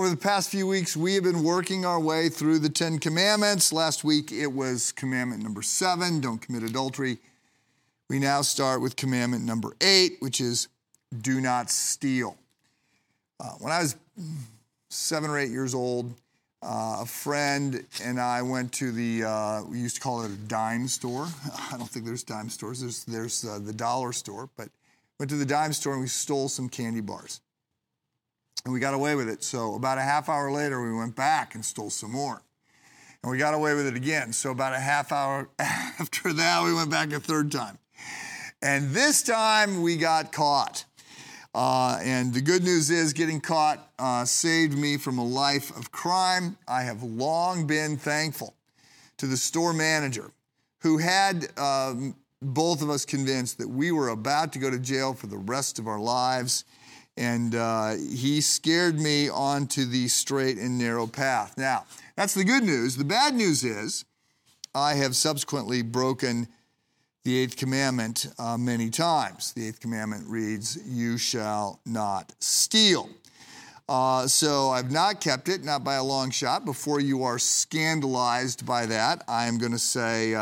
Over the past few weeks, we have been working our way through the 10 Commandments. Last week, it was commandment number 7, don't commit adultery. We now start with commandment number 8, which is do not steal. When I was 7 or 8 years old, a friend and I went to the, we used to call it a dime store. I don't think there's dime stores. There's the dollar store, but went to the dime store and we stole some candy bars. And we got away with it. So about a half hour later, we went back and stole some more. And we got away with it again. So about a half hour after that, we went back a third time. And this time we got caught. And the good news is getting caught saved me from a life of crime. I have long been thankful to the store manager who had both of us convinced that we were about to go to jail for the rest of our lives. And he scared me onto the straight and narrow path. Now, that's the good news. The bad news is I have subsequently broken the Eighth Commandment many times. The Eighth Commandment reads, you shall not steal. So I've not kept it, not by a long shot. Before you are scandalized by that, I am going to say,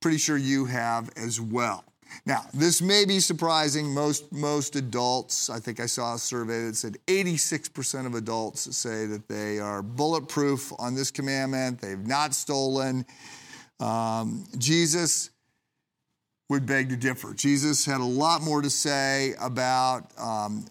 pretty sure you have as well. Now, this may be surprising. Most adults, I think I saw a survey that said 86% of adults say that they are bulletproof on this commandment. They've not stolen. Jesus would beg to differ. Jesus had a lot more to say about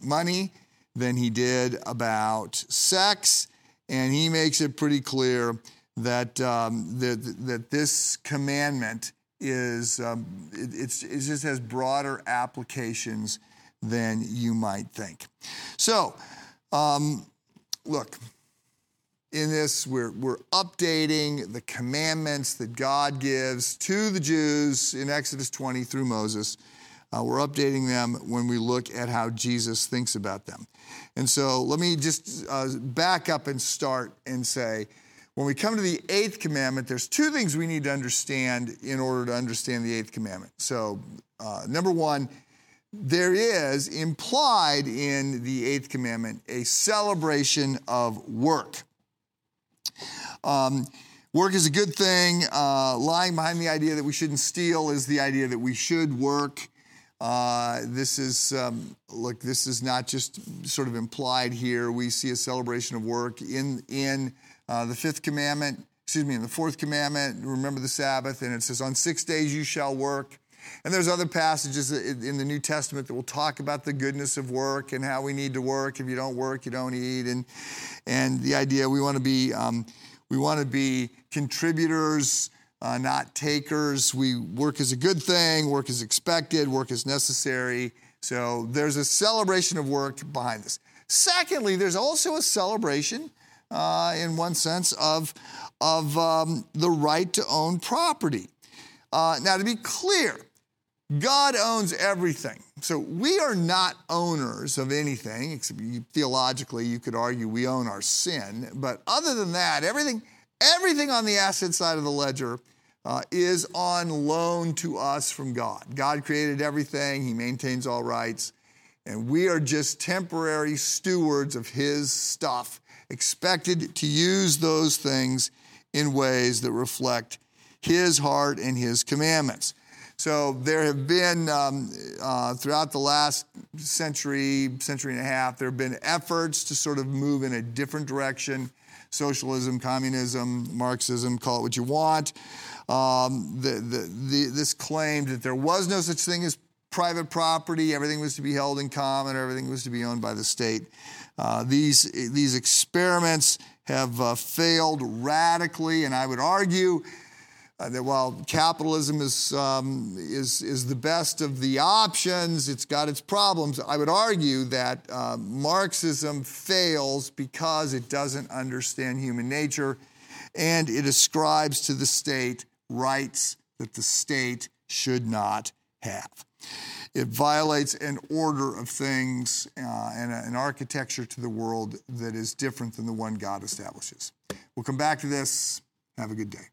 money than he did about sex. And he makes it pretty clear that, that this commandment is it just has broader applications than you might think. So, look, in this we're updating the commandments that God gives to the Jews in Exodus 20 through Moses. We're updating them when we look at how Jesus thinks about them. And so let me just back up and start and say, when we come to the Eighth Commandment, there's two things we need to understand in order to understand the Eighth Commandment. So, number one, there is implied in the Eighth Commandment a celebration of work. Work is a good thing. Lying behind the idea that we shouldn't steal is the idea that we should work. This is, look, this is not just sort of implied here. We see a celebration of work in the Fifth Commandment, in the Fourth Commandment, remember the Sabbath, and it says, on 6 days you shall work. And there's other passages in the New Testament that will talk about the goodness of work and how we need to work. If you don't work, you don't eat. And the idea we want to be contributors, not takers. Work is a good thing. Work is expected. Work is necessary. So there's a celebration of work behind this. Secondly, there's also a celebration, in one sense, of the right to own property. Now, to be clear, God owns everything. So we are not owners of anything, except theologically you could argue we own our sin. But other than that, everything on the asset side of the ledger is on loan to us from God. God created everything. He maintains all rights. And we are just temporary stewards of his stuff, expected to use those things in ways that reflect his heart and his commandments. So there have been, throughout the last century and a half, there have been efforts to sort of move in a different direction. Socialism, communism, Marxism, call it what you want. This claim that there was no such thing as private property, everything was to be held in common, everything was to be owned by the state. These experiments have failed radically, and I would argue that while capitalism is the best of the options, it's got its problems. I would argue that Marxism fails because it doesn't understand human nature, and it ascribes to the state rights that the state should not have. It violates an order of things and an architecture to the world that is different than the one God establishes. We'll come back to this. Have a good day.